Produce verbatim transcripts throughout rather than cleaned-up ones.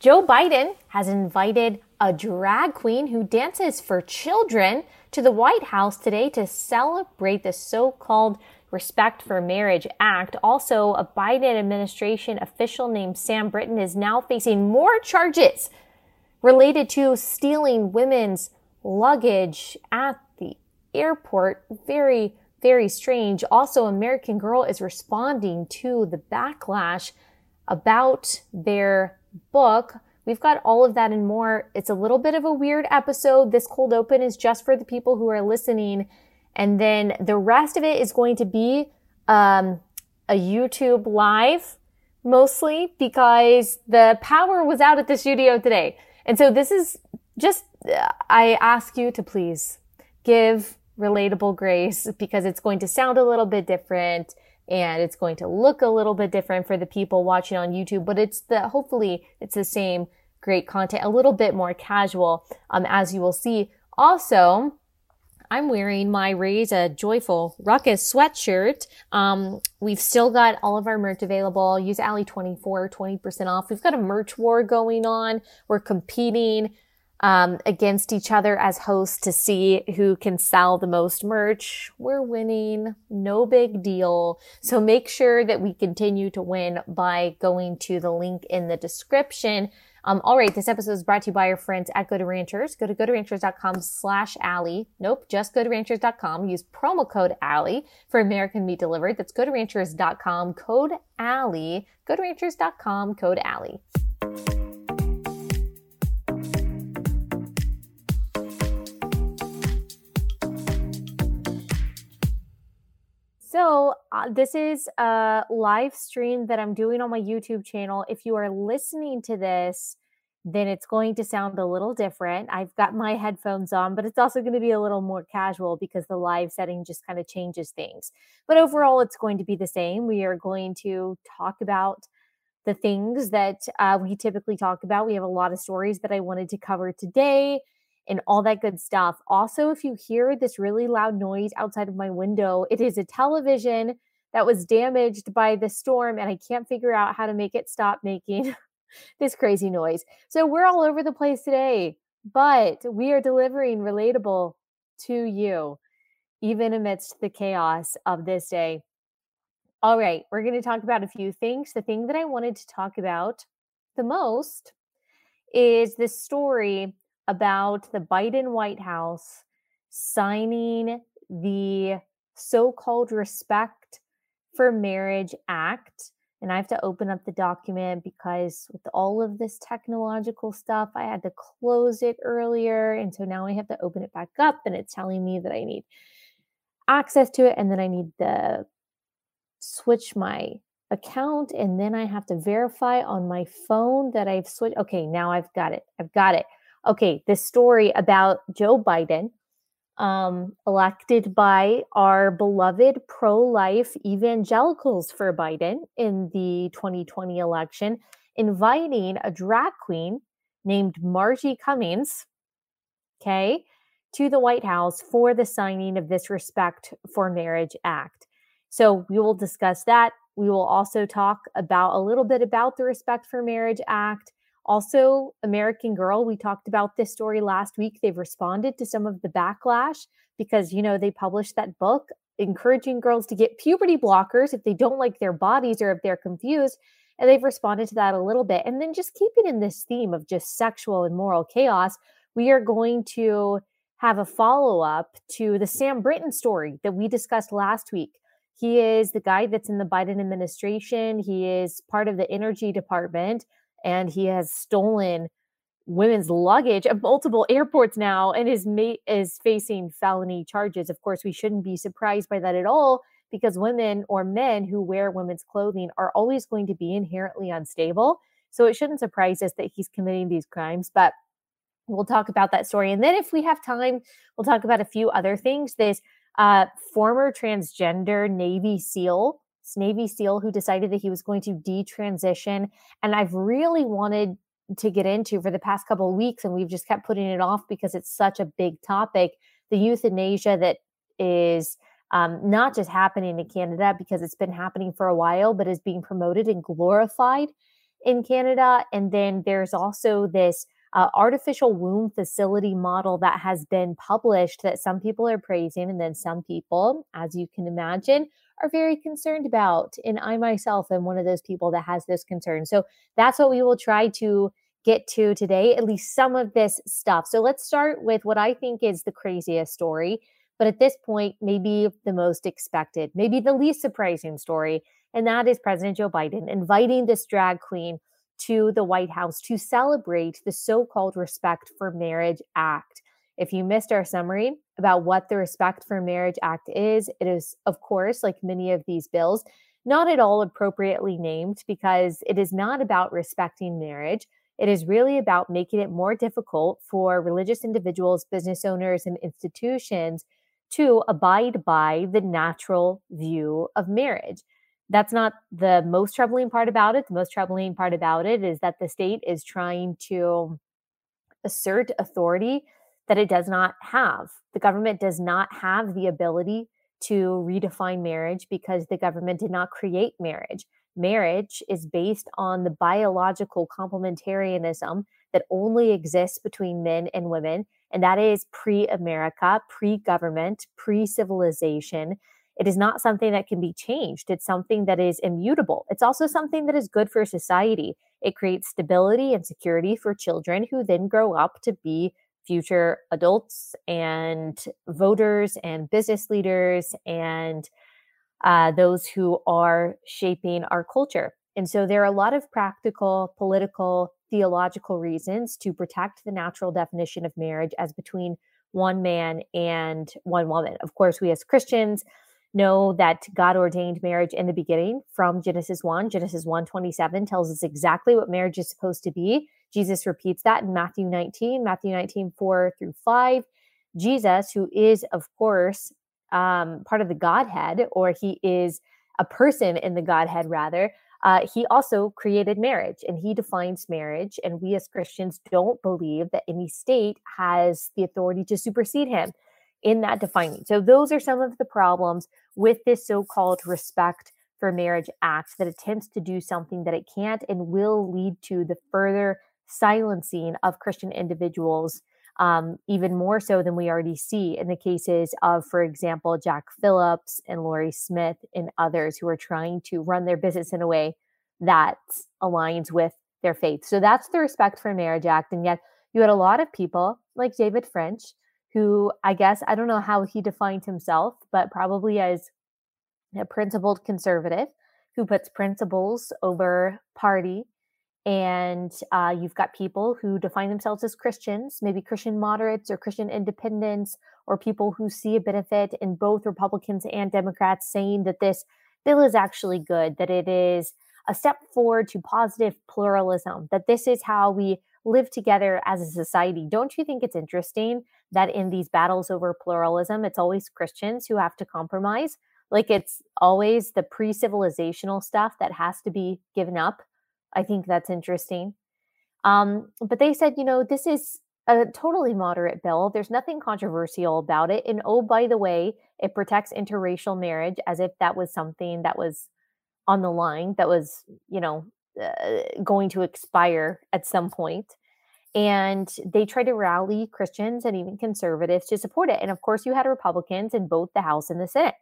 Joe Biden has invited a drag queen who dances for children to the White House today to celebrate the so-called Respect for Marriage Act. Also, a Biden administration official named Sam Brinton is now facing more charges related to stealing women's luggage at the airport. Very, very strange. Also, American Girl is responding to the backlash about their book. We've got all of that and more. It's a little bit of a weird episode. This cold open is just for the people who are listening. And then the rest of it is going to be um, a YouTube live, mostly because the power was out at the studio today. And so this is just, I ask you to please give relatable grace, because it's going to sound a little bit different and it's going to look a little bit different for the people watching on YouTube, but it's the, hopefully it's the same great content, a little bit more casual, um, as you will see. Also, I'm wearing my Raise a Joyful Ruckus sweatshirt. Um, we've still got all of our merch available. Use Ally twenty-four, twenty percent off. We've got a merch war going on. We're competing um, against each other as hosts to see who can sell the most merch. We're winning. No big deal. So make sure that we continue to win by going to the link in the description. Um, all right, this episode is brought to you by our friends at Good Ranchers. Go to goodranchers.com slash Ally. Nope, just goodranchers dot com. Use promo code Ally for American meat delivered. That's goodranchers dot com, code Ally. goodranchers dot com, code Ally. So uh, this is a live stream that I'm doing on my YouTube channel. If you are listening to this, then it's going to sound a little different. I've got my headphones on, but it's also going to be a little more casual because the live setting just kind of changes things. But overall, it's going to be the same. We are going to talk about the things that uh, we typically talk about. We have a lot of stories that I wanted to cover today and all that good stuff. Also, if you hear this really loud noise outside of my window, it is a television that was damaged by the storm, and I can't figure out how to make it stop making this crazy noise. So we're all over the place today, but we are delivering relatable to you, even amidst the chaos of this day. All right, we're going to talk about a few things. The thing that I wanted to talk about the most is this story about the Biden White House signing the so-called Respect for Marriage Act. And I have to open up the document because with all of this technological stuff, I had to close it earlier. And so now I have to open it back up, and it's telling me that I need access to it. And then I need to switch my account. And then I have to verify on my phone that I've switched. Okay, now I've got it. I've got it. Okay, this story about Joe Biden, um, elected by our beloved pro-life evangelicals for Biden in the twenty twenty election, inviting a drag queen named Marti Cummings, okay, to the White House for the signing of this Respect for Marriage Act. So we will discuss that. We will also talk about a little bit about the Respect for Marriage Act. Also, American Girl, we talked about this story last week. They've responded to some of the backlash because, you know, they published that book encouraging girls to get puberty blockers if they don't like their bodies or if they're confused. And they've responded to that a little bit. And then just keeping in this theme of just sexual and moral chaos, we are going to have a follow-up to the Sam Brinton story that we discussed last week. He is the guy that's in the Biden administration. He is part of the energy department. And he has stolen women's luggage at multiple airports now and is ma- is facing felony charges. Of course, we shouldn't be surprised by that at all, because women or men who wear women's clothing are always going to be inherently unstable. So it shouldn't surprise us that he's committing these crimes. But we'll talk about that story. And then if we have time, we'll talk about a few other things. This uh, former transgender Navy SEAL Navy SEAL who decided that he was going to detransition. And I've really wanted to get into for the past couple of weeks, and we've just kept putting it off because it's such a big topic, the euthanasia that is um, not just happening in Canada because it's been happening for a while, but is being promoted and glorified in Canada. And then there's also this uh, artificial womb facility model that has been published that some people are praising. And then some people, as you can imagine, are very concerned about. And I myself am one of those people that has those concerns. So that's what we will try to get to today, at least some of this stuff. So let's start with what I think is the craziest story, but at this point, maybe the most expected, maybe the least surprising story. And that is President Joe Biden inviting this drag queen to the White House to celebrate the so-called Respect for Marriage Act. If you missed our summary about what the Respect for Marriage Act is, it is, of course, like many of these bills, not at all appropriately named because it is not about respecting marriage. It is really about making it more difficult for religious individuals, business owners, and institutions to abide by the natural view of marriage. That's not the most troubling part about it. The most troubling part about it is that the state is trying to assert authority that it does not have. The government does not have the ability to redefine marriage because the government did not create marriage. Marriage is based on the biological complementarianism that only exists between men and women. And that is pre-America, pre-government, pre-civilization. It is not something that can be changed. It's something that is immutable. It's also something that is good for society. It creates stability and security for children who then grow up to be future adults and voters and business leaders and uh, those who are shaping our culture. And so there are a lot of practical, political, theological reasons to protect the natural definition of marriage as between one man and one woman. Of course, we as Christians know that God ordained marriage in the beginning from Genesis one. Genesis one twenty-seven tells us exactly what marriage is supposed to be. Jesus repeats that in Matthew nineteen, Matthew nineteen, four through five. Jesus, who is, of course, um, part of the Godhead, or he is a person in the Godhead, rather, Uh, he also created marriage, and he defines marriage. And we as Christians don't believe that any state has the authority to supersede him in that defining. So those are some of the problems with this so-called Respect for Marriage Act that attempts to do something that it can't and will lead to the further silencing of Christian individuals, um, even more so than we already see in the cases of, for example, Jack Phillips and Lori Smith and others who are trying to run their business in a way that aligns with their faith. So that's the Respect for Marriage Act. And yet you had a lot of people like David French, who I guess, I don't know how he defines himself, but probably as a principled conservative who puts principles over party. And uh, you've got people who define themselves as Christians, maybe Christian moderates or Christian independents, or people who see a benefit in both Republicans and Democrats saying that this bill is actually good, that it is a step forward to positive pluralism, that this is how we live together as a society. Don't you think it's interesting that in these battles over pluralism, it's always Christians who have to compromise? Like it's always the pre-civilizational stuff that has to be given up. I think that's interesting. Um, but they said, you know, this is a totally moderate bill. There's nothing controversial about it. And oh, by the way, it protects interracial marriage as if that was something that was on the line, that was, you know, uh, going to expire at some point. And they tried to rally Christians and even conservatives to support it. And of course, you had Republicans in both the House and the Senate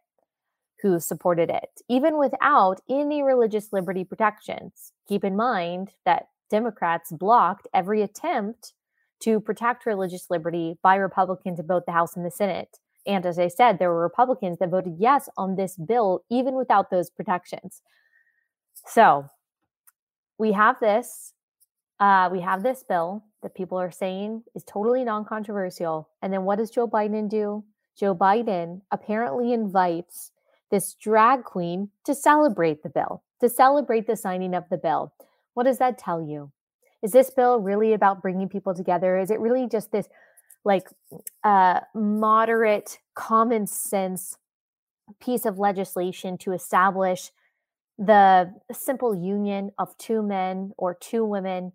who supported it, even without any religious liberty protections. Keep in mind that Democrats blocked every attempt to protect religious liberty by Republicans in both the House and the Senate. And as I said, there were Republicans that voted yes on this bill, even without those protections. So we have this, uh, we have this bill that people are saying is totally non-controversial. And then what does Joe Biden do? Joe Biden apparently invites this drag queen to celebrate the bill, to celebrate the signing of the bill. What does that tell you? Is this bill really about bringing people together? Is it really just this like uh, moderate, common sense piece of legislation to establish the simple union of two men or two women?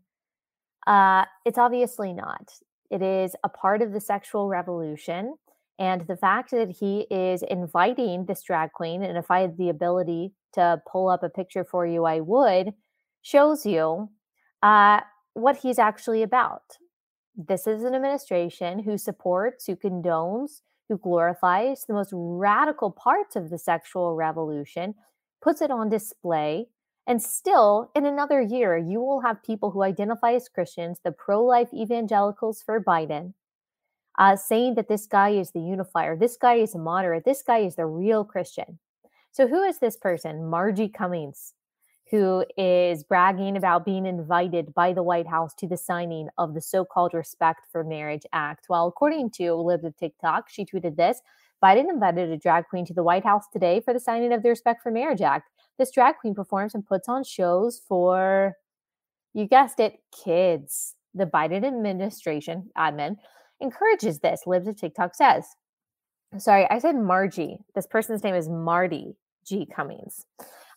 Uh, it's obviously not. It is a part of the sexual revolution. And the fact that he is inviting this drag queen, and if I had the ability to pull up a picture for you, I would, shows you uh, what he's actually about. This is an administration who supports, who condones, who glorifies the most radical parts of the sexual revolution, puts it on display, and still, in another year, you will have people who identify as Christians, the pro-life evangelicals for Biden, uh, saying that this guy is the unifier, this guy is a moderate, this guy is the real Christian. So who is this person? Marti Cummings, who is bragging about being invited by the White House to the signing of the so-called Respect for Marriage Act. Well, according to Libs of TikTok, she tweeted this: Biden invited a drag queen to the White House today for the signing of the Respect for Marriage Act. This drag queen performs and puts on shows for, you guessed it, kids. The Biden administration, admin, encourages this, Libs of TikTok says. Sorry, I said Marti. This person's name is Marti G. Cummings.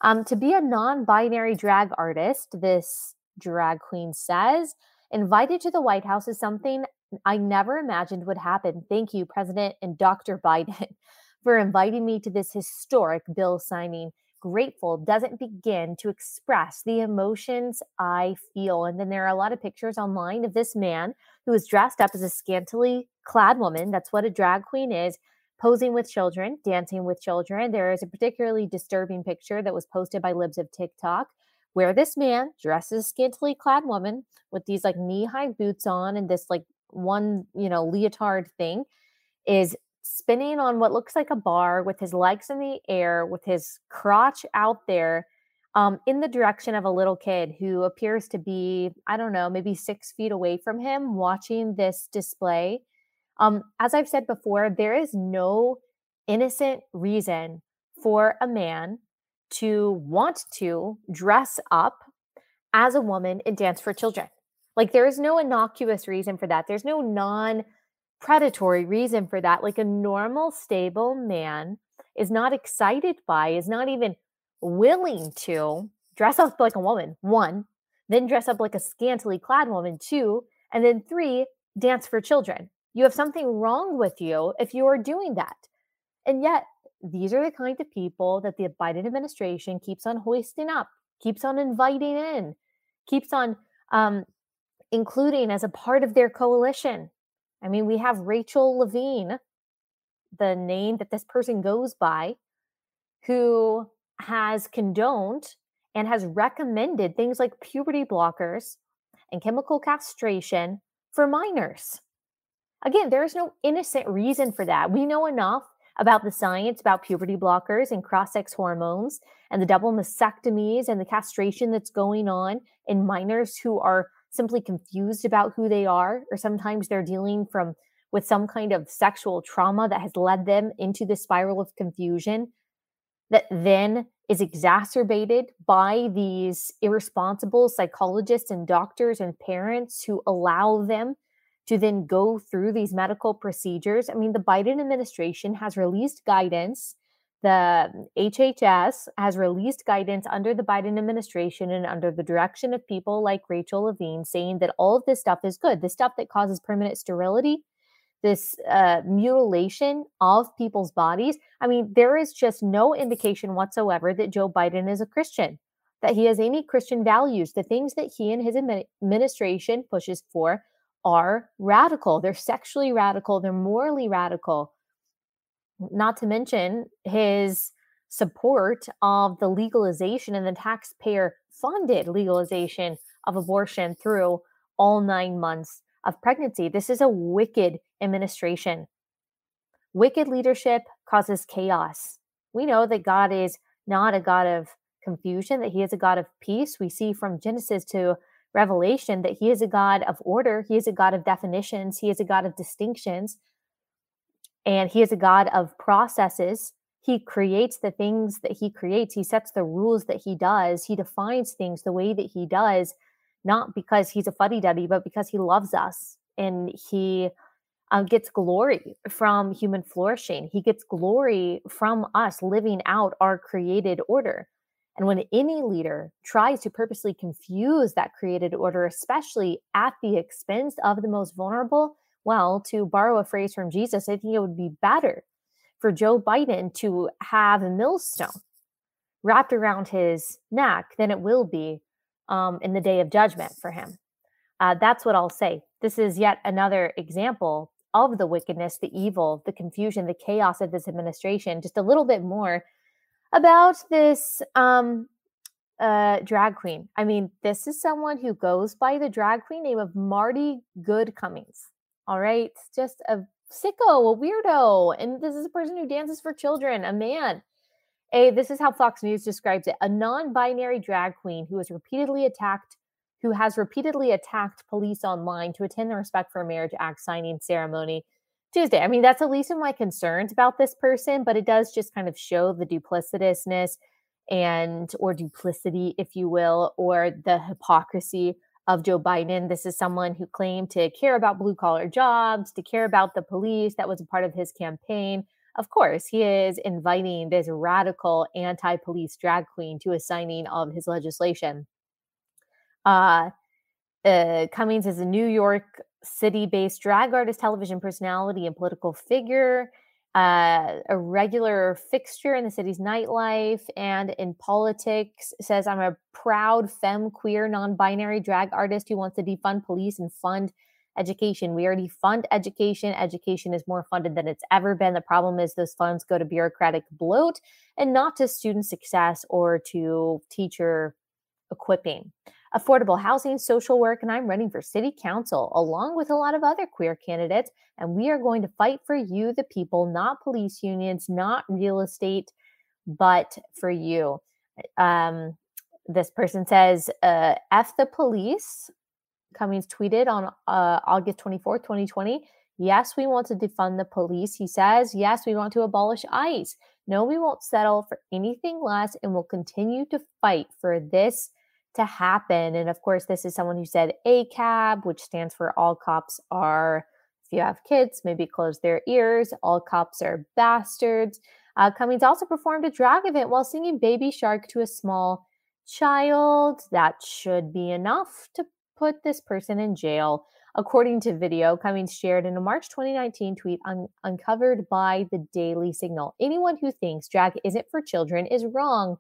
Um, to be a non-binary drag artist, this drag queen says, invited to the White House is something I never imagined would happen. Thank you, President and Doctor Biden, for inviting me to this historic bill signing. Grateful doesn't begin to express the emotions I feel. And then there are a lot of pictures online of this man who is dressed up as a scantily clad woman. That's what a drag queen is. Posing with children, dancing with children. There is a particularly disturbing picture that was posted by Libs of TikTok where this man dresses a scantily clad woman with these like knee-high boots on and this like one, you know, leotard thing is spinning on what looks like a bar with his legs in the air, with his crotch out there um, in the direction of a little kid who appears to be, I don't know, maybe six feet away from him watching this display. Um, as I've said before, there is no innocent reason for a man to want to dress up as a woman and dance for children. Like, there is no innocuous reason for that. There's no non-predatory reason for that. Like, a normal, stable man is not excited by, is not even willing to dress up like a woman, one, then dress up like a scantily clad woman, two, and then three, dance for children. You have something wrong with you if you are doing that. And yet, these are the kind of people that the Biden administration keeps on hoisting up, keeps on inviting in, keeps on um, including as a part of their coalition. I mean, we have Rachel Levine, the name that this person goes by, who has condoned and has recommended things like puberty blockers and chemical castration for minors. Again, there is no innocent reason for that. We know enough about the science about puberty blockers and cross-sex hormones and the double mastectomies and the castration that's going on in minors who are simply confused about who they are, or sometimes they're dealing from with some kind of sexual trauma that has led them into the spiral of confusion that then is exacerbated by these irresponsible psychologists and doctors and parents who allow them to then go through these medical procedures. I mean, the Biden administration has released guidance. The H H S has released guidance under the Biden administration and under the direction of people like Rachel Levine, saying that all of this stuff is good. The stuff that causes permanent sterility, this uh, mutilation of people's bodies. I mean, there is just no indication whatsoever that Joe Biden is a Christian, that he has any Christian values. The things that he and his administration pushes for are radical. They're sexually radical. They're morally radical. Not to mention his support of the legalization and the taxpayer-funded legalization of abortion through all nine months of pregnancy. This is a wicked administration. Wicked leadership causes chaos. We know that God is not a God of confusion, that he is a God of peace. We see from Genesis to Revelation that he is a God of order. He is a God of definitions. He is a God of distinctions. And he is a God of processes. He creates the things that he creates. He sets the rules that he does. He defines things the way that he does, not because he's a fuddy-duddy, but because he loves us. And he um, gets glory from human flourishing. He gets glory from us living out our created order. And when any leader tries to purposely confuse that created order, especially at the expense of the most vulnerable, well, to borrow a phrase from Jesus, I think it would be better for Joe Biden to have a millstone wrapped around his neck than it will be um, in the day of judgment for him. Uh, that's what I'll say. This is yet another example of the wickedness, the evil, the confusion, the chaos of this administration. Just a little bit more about this um, uh, drag queen. I mean, this is someone who goes by the drag queen name of Marti G. Cummings. All right. Just a sicko, a weirdo. And this is a person who dances for children, a man. A, this is how Fox News describes it. A non-binary drag queen who has repeatedly attacked who has repeatedly attacked police online to attend the Respect for Marriage Act signing ceremony Tuesday. I mean, that's the least of my concerns about this person, but it does just kind of show the duplicitousness and, or duplicity, if you will, or the hypocrisy of Joe Biden. This is someone who claimed to care about blue-collar jobs, to care about the police. That was a part of his campaign. Of course, he is inviting this radical anti-police drag queen to a signing of his legislation. Uh, uh, Cummings is a New York City-based drag artist, television personality, and political figure, uh, a regular fixture in the city's nightlife and in politics. Says, I'm a proud femme, queer, non-binary drag artist who wants to defund police and fund education. We already fund education. Education is more funded than it's ever been. The problem is those funds go to bureaucratic bloat and not to student success or to teacher equipping. Affordable housing, social work, and I'm running for city council along with a lot of other queer candidates. And we are going to fight for you, the people, not police unions, not real estate, but for you. Um, this person says, uh, F the police. Cummings tweeted on uh, August twenty-fourth, twenty twenty. Yes, we want to defund the police. He says, yes, we want to abolish ICE. No, we won't settle for anything less and will continue to fight for this to happen. And of course, this is someone who said A C A B, which stands for all cops are, if you have kids, maybe close their ears, all cops are bastards. Uh, Cummings also performed a drag event while singing Baby Shark to a small child. That should be enough to put this person in jail. According to video Cummings shared in a March twenty nineteen tweet un- uncovered by the Daily Signal. Anyone who thinks drag isn't for children is wrong,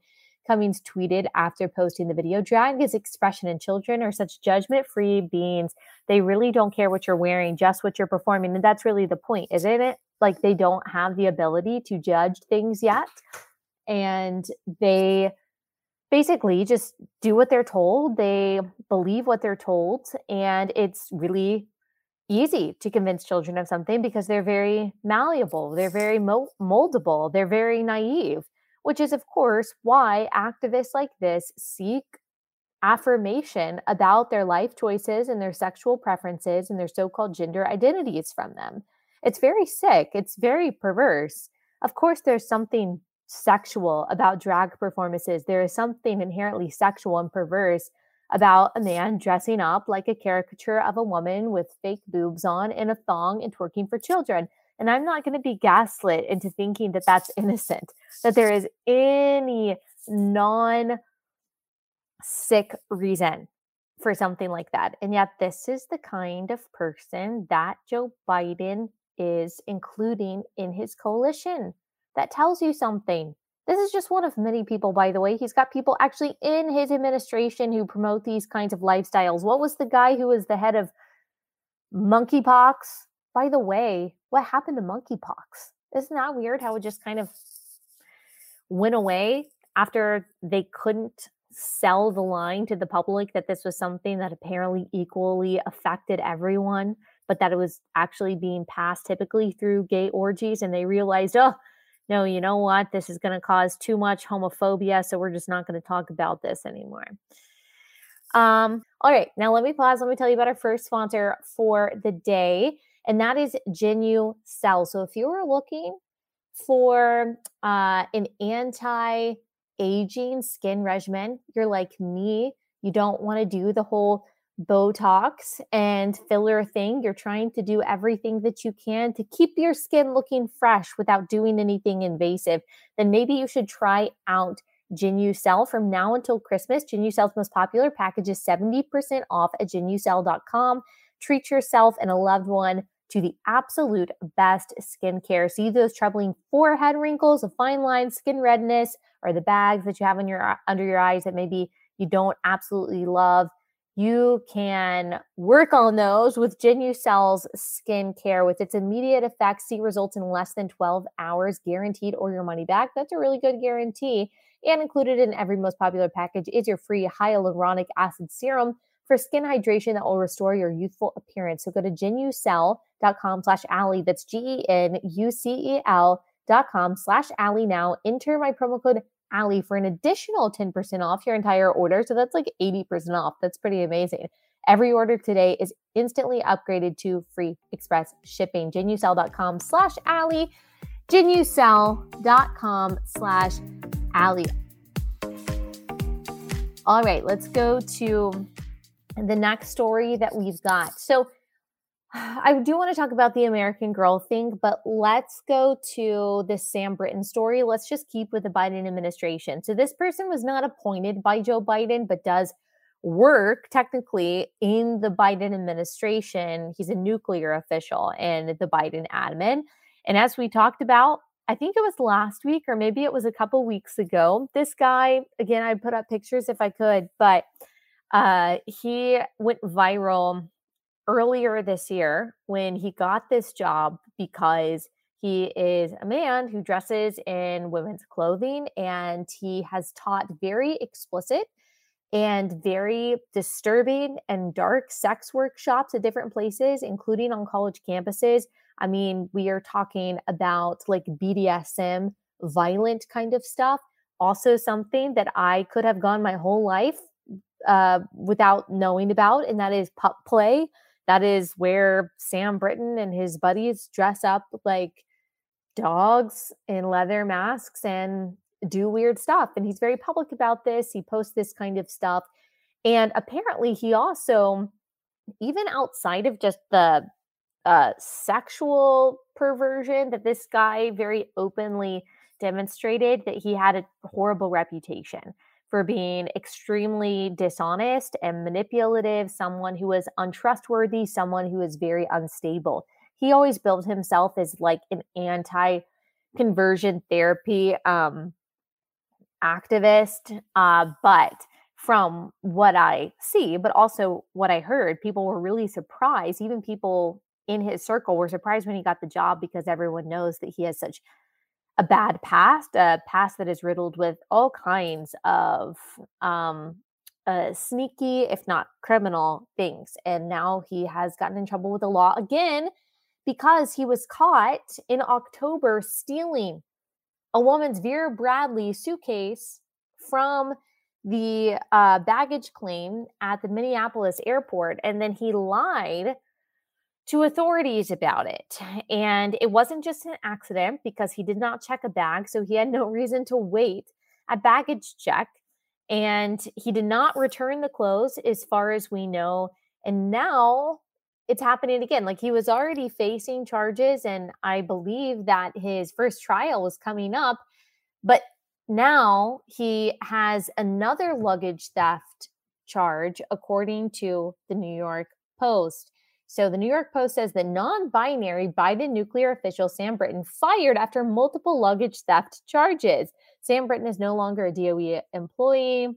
Cummings tweeted after posting the video. Drag is expression and children are such judgment-free beings. They really don't care what you're wearing, just what you're performing. And that's really the point, isn't it? Like, they don't have the ability to judge things yet. And they basically just do what they're told. They believe what they're told. And it's really easy to convince children of something because they're very malleable. They're very mo- moldable. They're very naive, which is, of course, why activists like this seek affirmation about their life choices and their sexual preferences and their so-called gender identities from them. It's very sick. It's very perverse. Of course, there's something sexual about drag performances. There is something inherently sexual and perverse about a man dressing up like a caricature of a woman with fake boobs on and a thong and twerking for children. And I'm not going to be gaslit into thinking that that's innocent, that there is any non-sick reason for something like that. And yet this is the kind of person that Joe Biden is including in his coalition. That tells you something. This is just one of many people, by the way. He's got people actually in his administration who promote these kinds of lifestyles. What was the guy who was the head of monkeypox? By the way, what happened to monkeypox? Isn't that weird how it just kind of went away after they couldn't sell the line to the public that this was something that apparently equally affected everyone, but that it was actually being passed typically through gay orgies, and they realized, oh, no, you know what? This is going to cause too much homophobia, so we're just not going to talk about this anymore. Um, all right, now let me pause. Let me tell you about our first sponsor for the day, and that is GenuCell. So if you are looking for uh, an anti-aging skin regimen, you're like me, you don't want to do the whole Botox and filler thing. You're trying to do everything that you can to keep your skin looking fresh without doing anything invasive. Then maybe you should try out GenuCell from now until Christmas. GenuCell's most popular package is seventy percent off at GenuCell dot com. Treat yourself and a loved one to the absolute best skincare. See those troubling forehead wrinkles, a fine line, skin redness, or the bags that you have on your under your eyes that maybe you don't absolutely love, you can work on those with GenuCell's skincare. With its immediate effects, see results in less than twelve hours, guaranteed, or your money back. That's a really good guarantee. And included in every most popular package is your free hyaluronic acid serum for skin hydration that will restore your youthful appearance. So go to GenuCell.com slash Allie. That's G-E-N-U-C-E-L dot com slash Allie now. Enter my promo code Allie for an additional ten percent off your entire order. So that's like eighty percent off. That's pretty amazing. Every order today is instantly upgraded to free express shipping. GenuCell.com slash Allie. GenuCell.com slash Allie. All right, let's go to the next story that we've got. So I do want to talk about the American Girl thing, but let's go to the Sam Brinton story. Let's just keep with the Biden administration. So this person was not appointed by Joe Biden, but does work technically in the Biden administration. He's a nuclear official in the Biden admin. And as we talked about, I think it was last week, or maybe it was a couple weeks ago, this guy, again, I'd put up pictures if I could, but uh, he went viral earlier this year when he got this job because he is a man who dresses in women's clothing, and he has taught very explicit and very disturbing and dark sex workshops at different places, including on college campuses. I mean, we are talking about like B D S M, violent kind of stuff. Also something that I could have gone my whole life uh, without knowing about, and that is pup play. That is where Sam Brinton and his buddies dress up like dogs in leather masks and do weird stuff. And he's very public about this. He posts this kind of stuff. And apparently he also, even outside of just the uh, sexual perversion that this guy very openly demonstrated, that he had a horrible reputation for being extremely dishonest and manipulative, someone who is untrustworthy, someone who is very unstable. He always billed himself as like an anti-conversion therapy um, activist. Uh, but from what I see, but also what I heard, people were really surprised. Even people in his circle were surprised when he got the job, because everyone knows that he has such a bad past, a past that is riddled with all kinds of um, uh, sneaky, if not criminal, things. And now he has gotten in trouble with the law again because he was caught in October stealing a woman's Vera Bradley suitcase from the uh, baggage claim at the Minneapolis airport. And then he lied to authorities about it. And it wasn't just an accident, because he did not check a bag, so he had no reason to wait at baggage check. And he did not return the clothes, as far as we know. And now it's happening again. Like, he was already facing charges, and I believe that his first trial was coming up. But now he has another luggage theft charge, according to the New York Post. So the New York Post says the non-binary Biden nuclear official Sam Brinton fired after multiple luggage theft charges. Sam Brinton is no longer a D O E employee.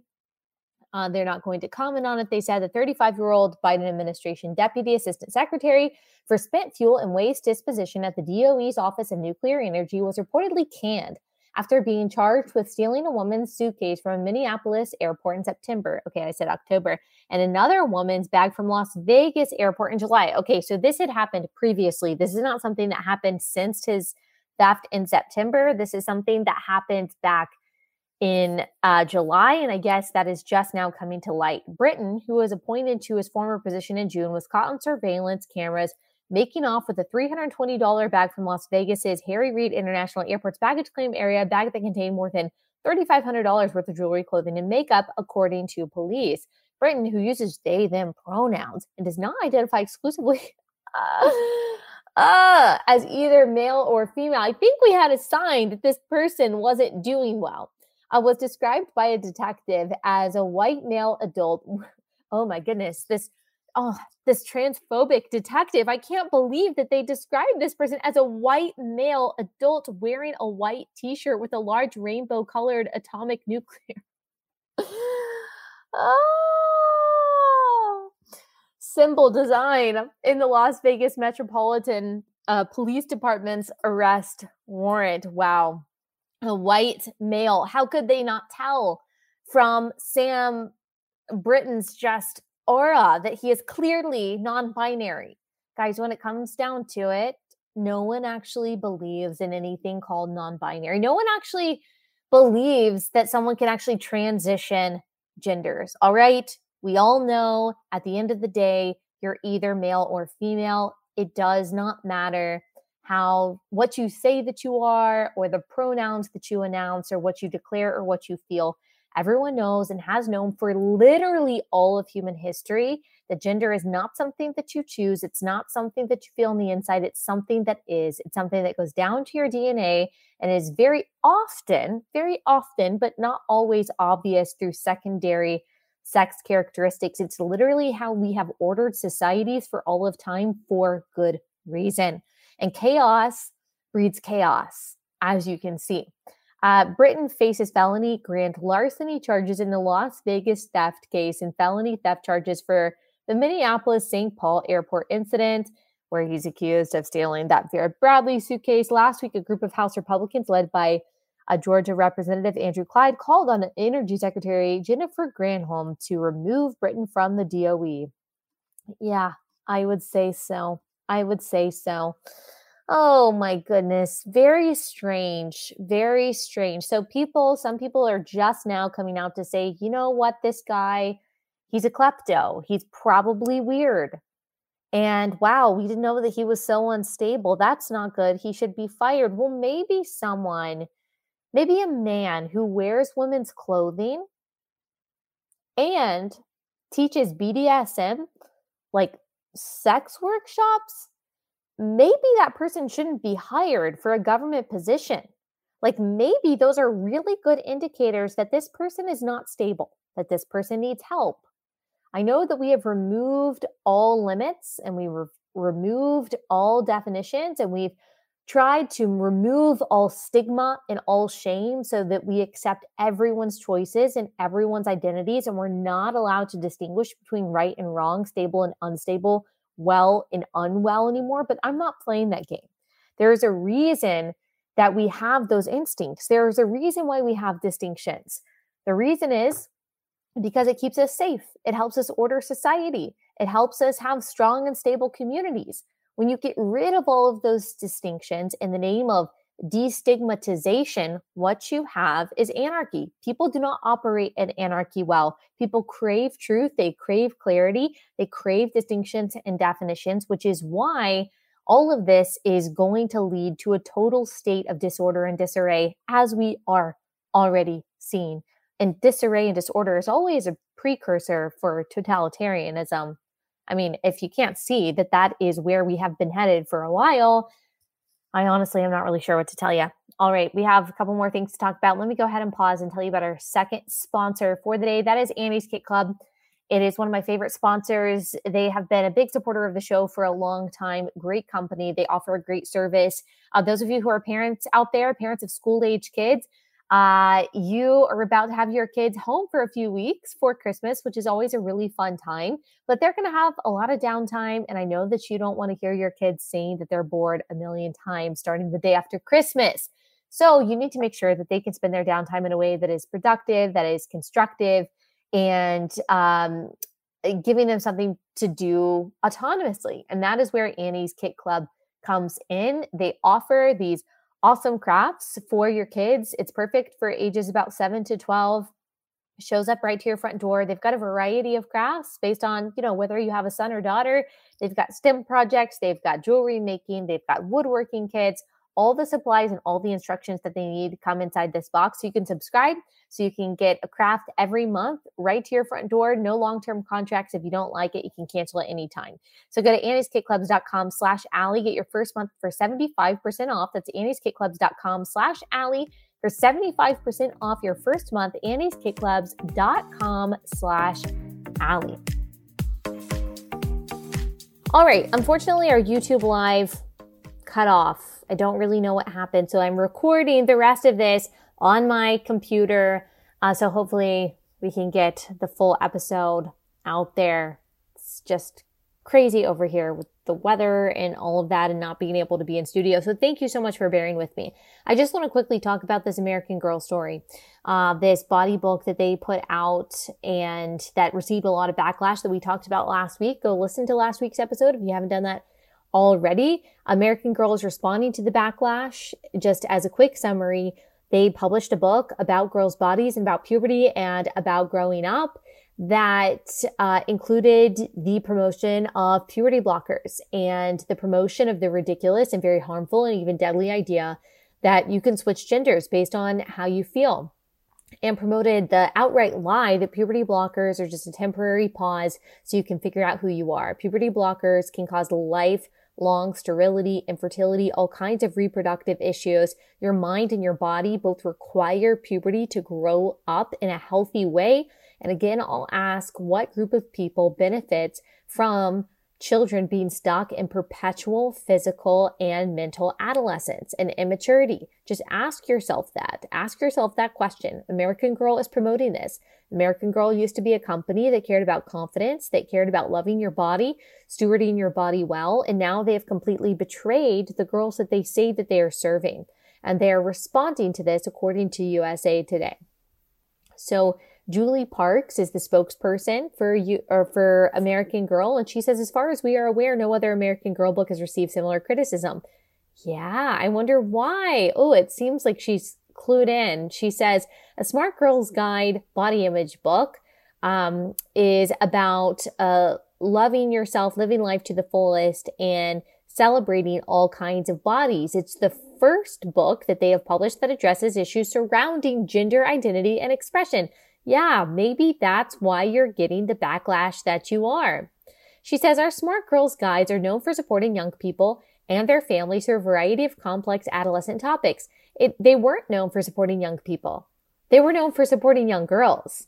Uh, they're not going to comment on it. They said the thirty-five-year-old Biden administration deputy assistant secretary for spent fuel and waste disposition at the D O E's Office of Nuclear Energy was reportedly canned after being charged with stealing a woman's suitcase from a Minneapolis airport in September. Okay, I said October. And another woman's bag from Las Vegas airport in July. Okay, so this had happened previously. This is not something that happened since his theft in September. This is something that happened back in uh, July. And I guess that is just now coming to light. Brinton, who was appointed to his former position in June, was caught on surveillance cameras making off with a three hundred twenty dollars bag from Las Vegas's Harry Reid International Airport's baggage claim area, a bag that contained more than three thousand five hundred dollars worth of jewelry, clothing, and makeup, according to police. Brinton, who uses they, them pronouns and does not identify exclusively uh, uh, as either male or female. I think we had a sign that this person wasn't doing well. Uh, was described by a detective as a white male adult. Oh my goodness, this Oh, this transphobic detective. I can't believe that they described this person as a white male adult wearing a white t-shirt with a large rainbow colored atomic nuclear. Oh. Symbol design in the Las Vegas Metropolitan uh, Police Department's arrest warrant. Wow. A white male. How could they not tell from Sam Brinton's just aura that he is clearly non-binary? Guys, when it comes down to it, no one actually believes in anything called non-binary. No one actually believes that someone can actually transition genders. All right. We all know at the end of the day, you're either male or female. It does not matter how, what you say that you are, or the pronouns that you announce, or what you declare, or what you feel. Everyone knows and has known for literally all of human history that gender is not something that you choose. It's not something that you feel on the inside. It's something that is. It's something that goes down to your D N A and is very often, very often, but not always obvious through secondary sex characteristics. It's literally how we have ordered societies for all of time for good reason. And chaos breeds chaos, as you can see. Uh, Brinton faces felony grand larceny charges in the Las Vegas theft case and felony theft charges for the Minneapolis-Saint Paul airport incident, where he's accused of stealing that Vera Bradley suitcase. Last week, a group of House Republicans led by a Georgia Representative Andrew Clyde called on Energy Secretary Jennifer Granholm to remove Brinton from the D O E. Yeah, I would say so. I would say so. Oh my goodness. Very strange. Very strange. So people, some people are just now coming out to say, you know what, this guy, he's a klepto. He's probably weird. And wow, we didn't know that he was so unstable. That's not good. He should be fired. Well, maybe someone, maybe a man who wears women's clothing and teaches B D S M, like sex workshops, maybe that person shouldn't be hired for a government position. Like maybe those are really good indicators that this person is not stable, that this person needs help. I know that we have removed all limits and we re- removed all definitions and we've tried to remove all stigma and all shame so that we accept everyone's choices and everyone's identities, and we're not allowed to distinguish between right and wrong, stable and unstable, well and unwell anymore, but I'm not playing that game. There is a reason that we have those instincts. There is a reason why we have distinctions. The reason is because it keeps us safe. It helps us order society. It helps us have strong and stable communities. When you get rid of all of those distinctions in the name of destigmatization, what you have is anarchy. People do not operate in anarchy well. People crave truth. They crave clarity. They crave distinctions and definitions, which is why all of this is going to lead to a total state of disorder and disarray, as we are already seeing. And disarray and disorder is always a precursor for totalitarianism. I mean, if you can't see that that is where we have been headed for a while, I honestly am not really sure what to tell you. All right, we have a couple more things to talk about. Let me go ahead and pause and tell you about our second sponsor for the day. That is Annie's Kit Club. It is one of my favorite sponsors. They have been a big supporter of the show for a long time. Great company. They offer a great service. Uh, those of you who are parents out there, parents of school-age kids, uh, you are about to have your kids home for a few weeks for Christmas, which is always a really fun time, but they're going to have a lot of downtime. And I know that you don't want to hear your kids saying that they're bored a million times starting the day after Christmas. So you need to make sure that they can spend their downtime in a way that is productive, that is constructive, and um, giving them something to do autonomously. And that is where Annie's Kit Club comes in. They offer these awesome crafts for your kids. It's perfect for ages about seven to twelve. Shows up right to your front door. They've got a variety of crafts based on, you know, whether you have a son or daughter. They've got STEM projects. They've got jewelry making. They've got woodworking kits. All the supplies and all the instructions that they need come inside this box. So you can subscribe so you can get a craft every month right to your front door. No long-term contracts. If you don't like it, you can cancel at any time. So go to annieskitclubs.com slash Allie. Get your first month for seventy-five percent off. That's annieskitclubs.com slash Allie for seventy-five percent off your first month. annieskitclubs.com slash Allie. All right. Unfortunately, our YouTube Live cut off. I don't really know what happened. So I'm recording the rest of this on my computer. Uh, so hopefully we can get the full episode out there. It's just crazy over here with the weather and all of that and not being able to be in studio. So thank you so much for bearing with me. I just want to quickly talk about this American Girl story, uh, this body book that they put out and that received a lot of backlash that we talked about last week. Go listen to last week's episode if you haven't done that already. American Girl is responding to the backlash. Just as a quick summary, they published a book about girls' bodies and about puberty and about growing up that uh, included the promotion of puberty blockers and the promotion of the ridiculous and very harmful and even deadly idea that you can switch genders based on how you feel, and promoted the outright lie that puberty blockers are just a temporary pause so you can figure out who you are. Puberty blockers can cause lifelong sterility, infertility, all kinds of reproductive issues. Your mind and your body both require puberty to grow up in a healthy way. And again, I'll ask, what group of people benefits from children being stuck in perpetual physical and mental adolescence and immaturity? Just ask yourself that. Ask yourself that question. American Girl is promoting this. American Girl used to be a company that cared about confidence, that cared about loving your body, stewarding your body well, and now they have completely betrayed the girls that they say that they are serving. And they are responding to this according to U S A Today. So Julie Parks is the spokesperson for you or for American Girl, and she says, as far as we are aware, no other American Girl book has received similar criticism. Yeah, I wonder why. Oh, it seems like she's clued in. She says, a Smart Girl's Guide body image book um, is about uh, loving yourself, living life to the fullest, and celebrating all kinds of bodies. It's the first book that they have published that addresses issues surrounding gender identity and expression. Yeah, maybe that's why you're getting the backlash that you are. She says, our Smart Girls Guides are known for supporting young people and their families through a variety of complex adolescent topics. It, they weren't known for supporting young people. They were known for supporting young girls.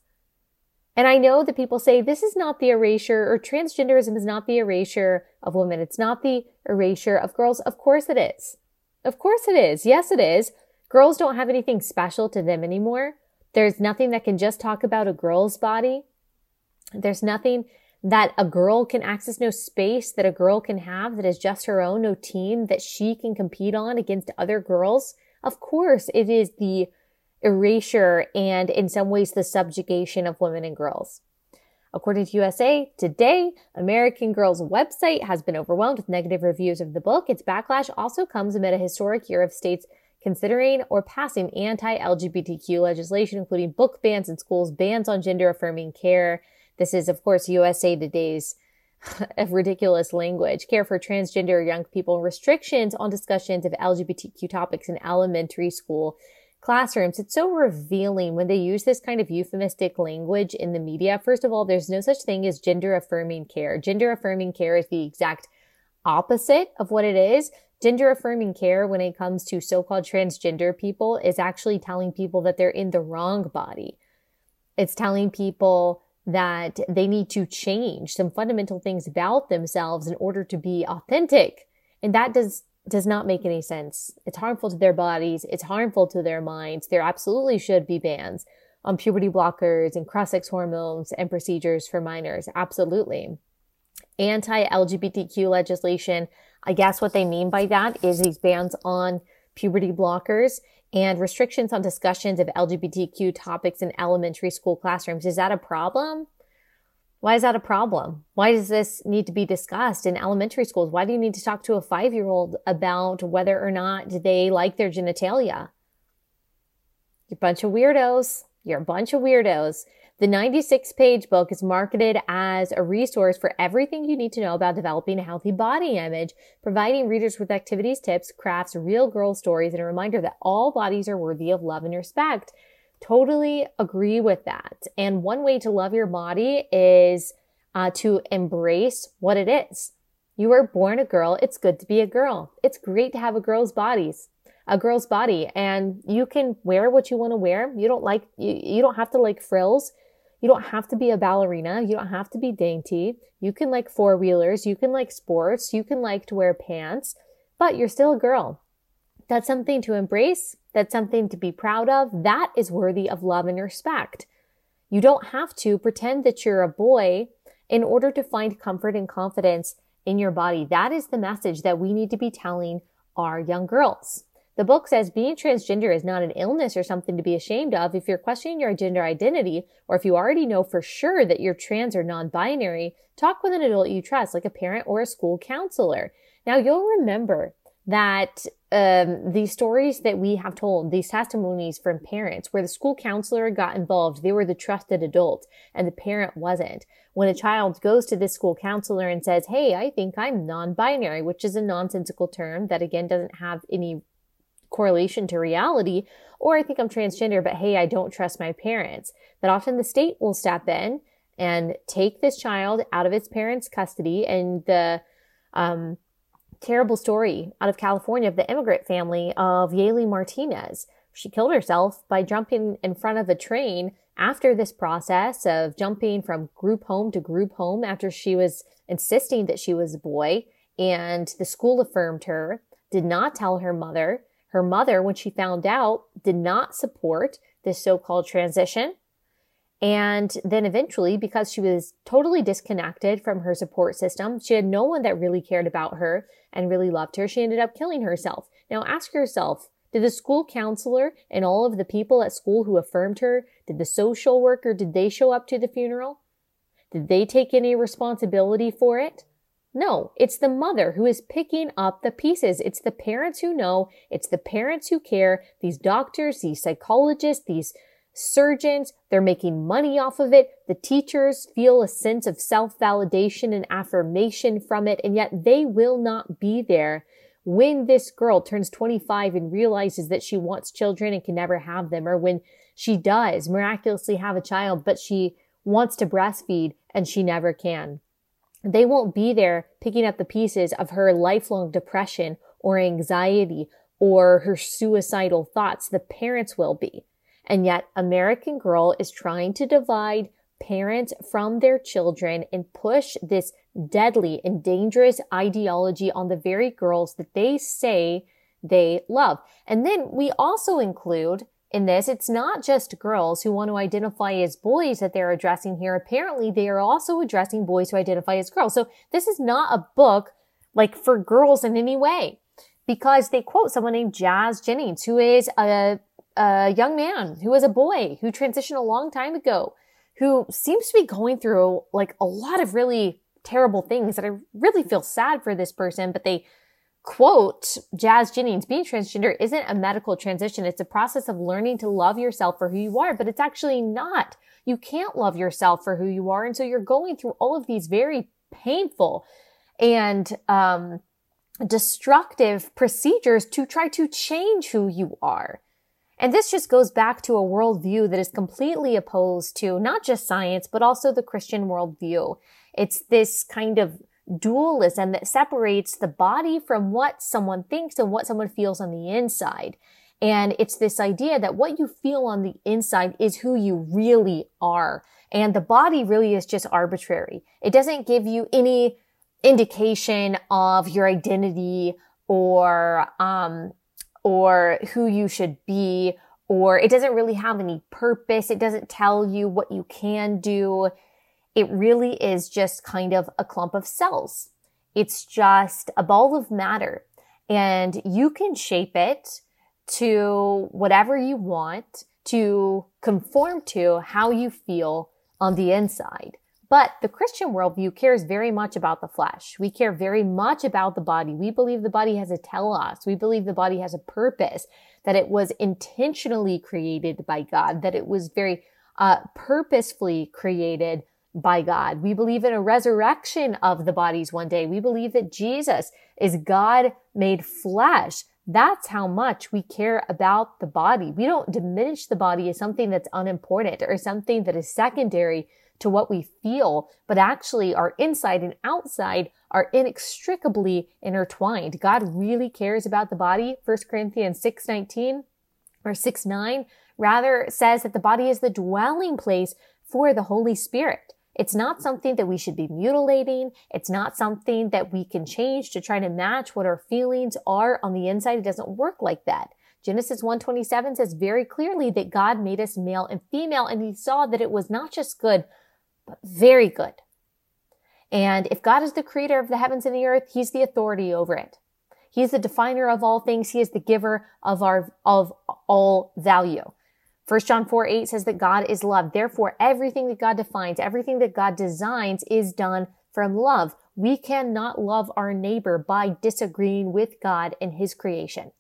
And I know that people say this is not the erasure, or transgenderism is not the erasure of women. It's not the erasure of girls. Of course it is. Of course it is. Yes, it is. Girls don't have anything special to them anymore. There's nothing that can just talk about a girl's body. There's nothing that a girl can access, no space that a girl can have that is just her own, no team that she can compete on against other girls. Of course, it is the erasure and in some ways the subjugation of women and girls. According to U S A Today, American Girl's website has been overwhelmed with negative reviews of the book. Its backlash also comes amid a historic year of states considering or passing anti-L G B T Q legislation, including book bans in schools, bans on gender-affirming care. This is, of course, U S A Today's ridiculous language. Care for transgender young people, restrictions on discussions of L G B T Q topics in elementary school classrooms. It's so revealing when they use this kind of euphemistic language in the media. First of all, there's no such thing as gender-affirming care. Gender-affirming care is the exact opposite of what it is. Gender-affirming care, when it comes to so-called transgender people, is actually telling people that they're in the wrong body. It's telling people that they need to change some fundamental things about themselves in order to be authentic. And that does does not make any sense. It's harmful to their bodies. It's harmful to their minds. There absolutely should be bans on puberty blockers and cross-sex hormones and procedures for minors. Absolutely. Anti-L G B T Q legislation, I guess what they mean by that is these bans on puberty blockers and restrictions on discussions of L G B T Q topics in elementary school classrooms. Is that a problem? Why is that a problem? Why does this need to be discussed in elementary schools? Why do you need to talk to a five-year-old about whether or not they like their genitalia? You're a bunch of weirdos. You're a bunch of weirdos. The ninety-six page book is marketed as a resource for everything you need to know about developing a healthy body image, providing readers with activities, tips, crafts, real girl stories, and a reminder that all bodies are worthy of love and respect. Totally agree with that. And one way to love your body is uh, to embrace what it is. You were born a girl. It's good to be a girl. It's great to have a girl's bodies. a girl's body. And you can wear what you want to wear. You don't like, you, you don't have to like frills. You don't have to be a ballerina. You don't have to be dainty. You can like four-wheelers. You can like sports. You can like to wear pants, but you're still a girl. That's something to embrace. That's something to be proud of. That is worthy of love and respect. You don't have to pretend that you're a boy in order to find comfort and confidence in your body. That is the message that we need to be telling our young girls. The book says being transgender is not an illness or something to be ashamed of. If you're questioning your gender identity, or if you already know for sure that you're trans or non-binary, talk with an adult you trust, like a parent or a school counselor. Now, you'll remember that um, the stories that we have told, these testimonies from parents where the school counselor got involved, they were the trusted adult and the parent wasn't. When a child goes to this school counselor and says, hey, I think I'm non-binary, which is a nonsensical term that, again, doesn't have any correlation to reality, or I think I'm transgender, but hey, I don't trust my parents, that often the state will step in and take this child out of its parents' custody. And the um, terrible story out of California of the immigrant family of Yaeli Martinez. She killed herself by jumping in front of a train after this process of jumping from group home to group home after she was insisting that she was a boy, and the school affirmed her, did not tell her mother. Her mother, when she found out, did not support this so-called transition. And then eventually, because she was totally disconnected from her support system, she had no one that really cared about her and really loved her, she ended up killing herself. Now ask yourself, did the school counselor and all of the people at school who affirmed her, did the social worker, did they show up to the funeral? Did they take any responsibility for it? No, it's the mother who is picking up the pieces. It's the parents who know. It's the parents who care. These doctors, these psychologists, these surgeons, they're making money off of it. The teachers feel a sense of self-validation and affirmation from it, and yet they will not be there when this girl turns twenty-five and realizes that she wants children and can never have them, or when she does miraculously have a child, but she wants to breastfeed and she never can. They won't be there picking up the pieces of her lifelong depression or anxiety or her suicidal thoughts. The parents will be. And yet American Girl is trying to divide parents from their children and push this deadly and dangerous ideology on the very girls that they say they love. And then we also include in this, it's not just girls who want to identify as boys that they're addressing here. Apparently, they are also addressing boys who identify as girls. So this is not a book like for girls in any way, because they quote someone named Jazz Jennings, who is a, a young man, who is a boy, who transitioned a long time ago, who seems to be going through like a lot of really terrible things that I really feel sad for this person, but they quote Jazz Jennings, being transgender isn't a medical transition. It's a process of learning to love yourself for who you are, but it's actually not. You can't love yourself for who you are. And so you're going through all of these very painful and um, destructive procedures to try to change who you are. And this just goes back to a worldview that is completely opposed to not just science, but also the Christian worldview. It's this kind of dualism that separates the body from what someone thinks and what someone feels on the inside. And it's this idea that what you feel on the inside is who you really are. And the body really is just arbitrary. It doesn't give you any indication of your identity or, um, or who you should be, or it doesn't really have any purpose. It doesn't tell you what you can do. It really is just kind of a clump of cells. It's just a ball of matter, and you can shape it to whatever you want to conform to how you feel on the inside. But the Christian worldview cares very much about the flesh. We care very much about the body. We believe the body has a telos. We believe the body has a purpose, that it was intentionally created by God, that it was very uh, purposefully created by God. We believe in a resurrection of the bodies one day. We believe that Jesus is God made flesh. That's how much we care about the body. We don't diminish the body as something that's unimportant or something that is secondary to what we feel, but actually our inside and outside are inextricably intertwined. God really cares about the body. First Corinthians six nineteen or six nine rather says that the body is the dwelling place for the Holy Spirit. It's not something that we should be mutilating. It's not something that we can change to try to match what our feelings are on the inside. It doesn't work like that. Genesis one twenty-seven says very clearly that God made us male and female, and he saw that it was not just good, but very good. And if God is the creator of the heavens and the earth, he's the authority over it. He is the definer of all things. He is the giver of our of all value. First John four eight says that God is love. Therefore, everything that God defines, everything that God designs is done from love. We cannot love our neighbor by disagreeing with God and his creation.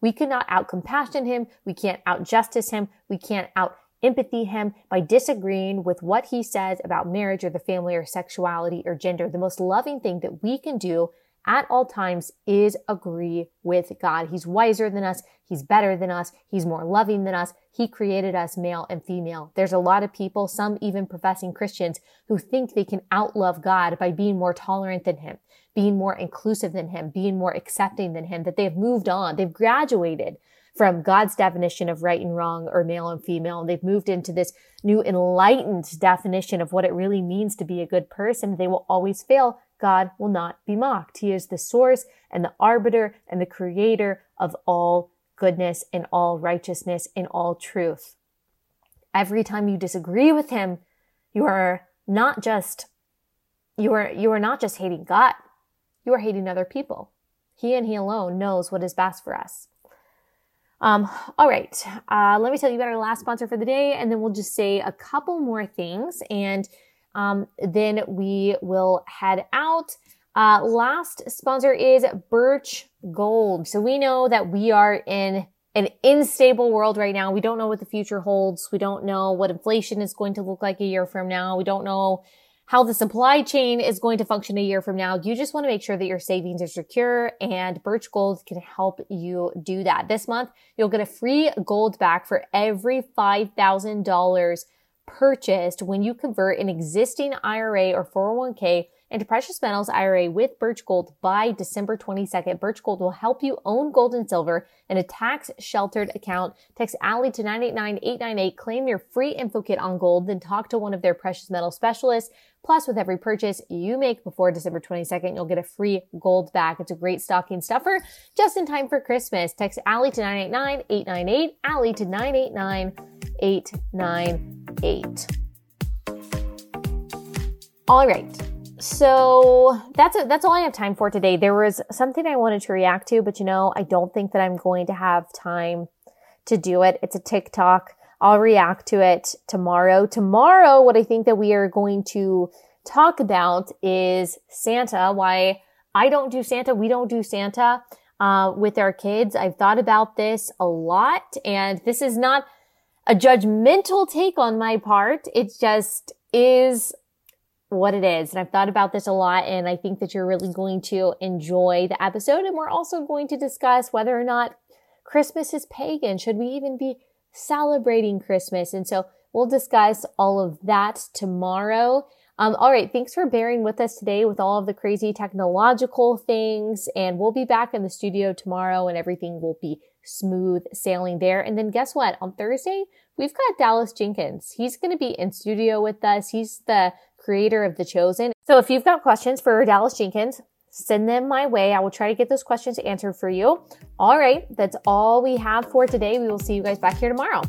We cannot out-compassion him. We can't out-justice him. We can't out-empathy him by disagreeing with what he says about marriage or the family or sexuality or gender. The most loving thing that we can do at all times is agree with God. He's wiser than us. He's better than us. He's more loving than us. He created us male and female. There's a lot of people, some even professing Christians, who think they can outlove God by being more tolerant than him, being more inclusive than him, being more accepting than him, that they've moved on. They've graduated from God's definition of right and wrong or male and female, and they've moved into this new enlightened definition of what it really means to be a good person. They will always fail. God will not be mocked. He is the source and the arbiter and the creator of all goodness and all righteousness and all truth. Every time you disagree with him, you are not just, you are, you are not just hating God. You are hating other people. He and he alone knows what is best for us. Um, all right. Uh, let me tell you about our last sponsor for the day, and then we'll just say a couple more things, and Um, then we will head out. Uh, last sponsor is Birch Gold. So we know that we are in an unstable world right now. We don't know what the future holds. We don't know what inflation is going to look like a year from now. We don't know how the supply chain is going to function a year from now. You just want to make sure that your savings are secure, and Birch Gold can help you do that. This month, you'll get a free gold back for every five thousand dollars purchased when you convert an existing I R A or four oh one k into precious metals I R A with Birch Gold by December twenty-second. Birch Gold will help you own gold and silver in a tax-sheltered account. Text Allie to nine eight nine, eight nine eight. Claim your free info kit on gold, then talk to one of their precious metal specialists. Plus, with every purchase you make before December twenty-second, you'll get a free gold back. It's a great stocking stuffer just in time for Christmas. Text Allie to nine eight nine, eight nine eight. Allie to nine eight nine, eight nine eight. All right. So that's a, that's all I have time for today. There was something I wanted to react to, but you know, I don't think that I'm going to have time to do it. It's a TikTok. I'll react to it tomorrow. Tomorrow, what I think that we are going to talk about is Santa, why I don't do Santa, we don't do Santa uh, with our kids. I've thought about this a lot, and this is not a judgmental take on my part. It just is what it is. And I've thought about this a lot, and I think that you're really going to enjoy the episode. And we're also going to discuss whether or not Christmas is pagan. Should we even be celebrating Christmas? And so we'll discuss all of that tomorrow. Um, all right. Thanks for bearing with us today with all of the crazy technological things. And we'll be back in the studio tomorrow, and everything will be smooth sailing there. And then guess what? On Thursday, we've got Dallas Jenkins. He's going to be in studio with us. He's the creator of The Chosen. So if you've got questions for Dallas Jenkins, send them my way. I will try to get those questions answered for you. All right. That's all we have for today. We will see you guys back here tomorrow.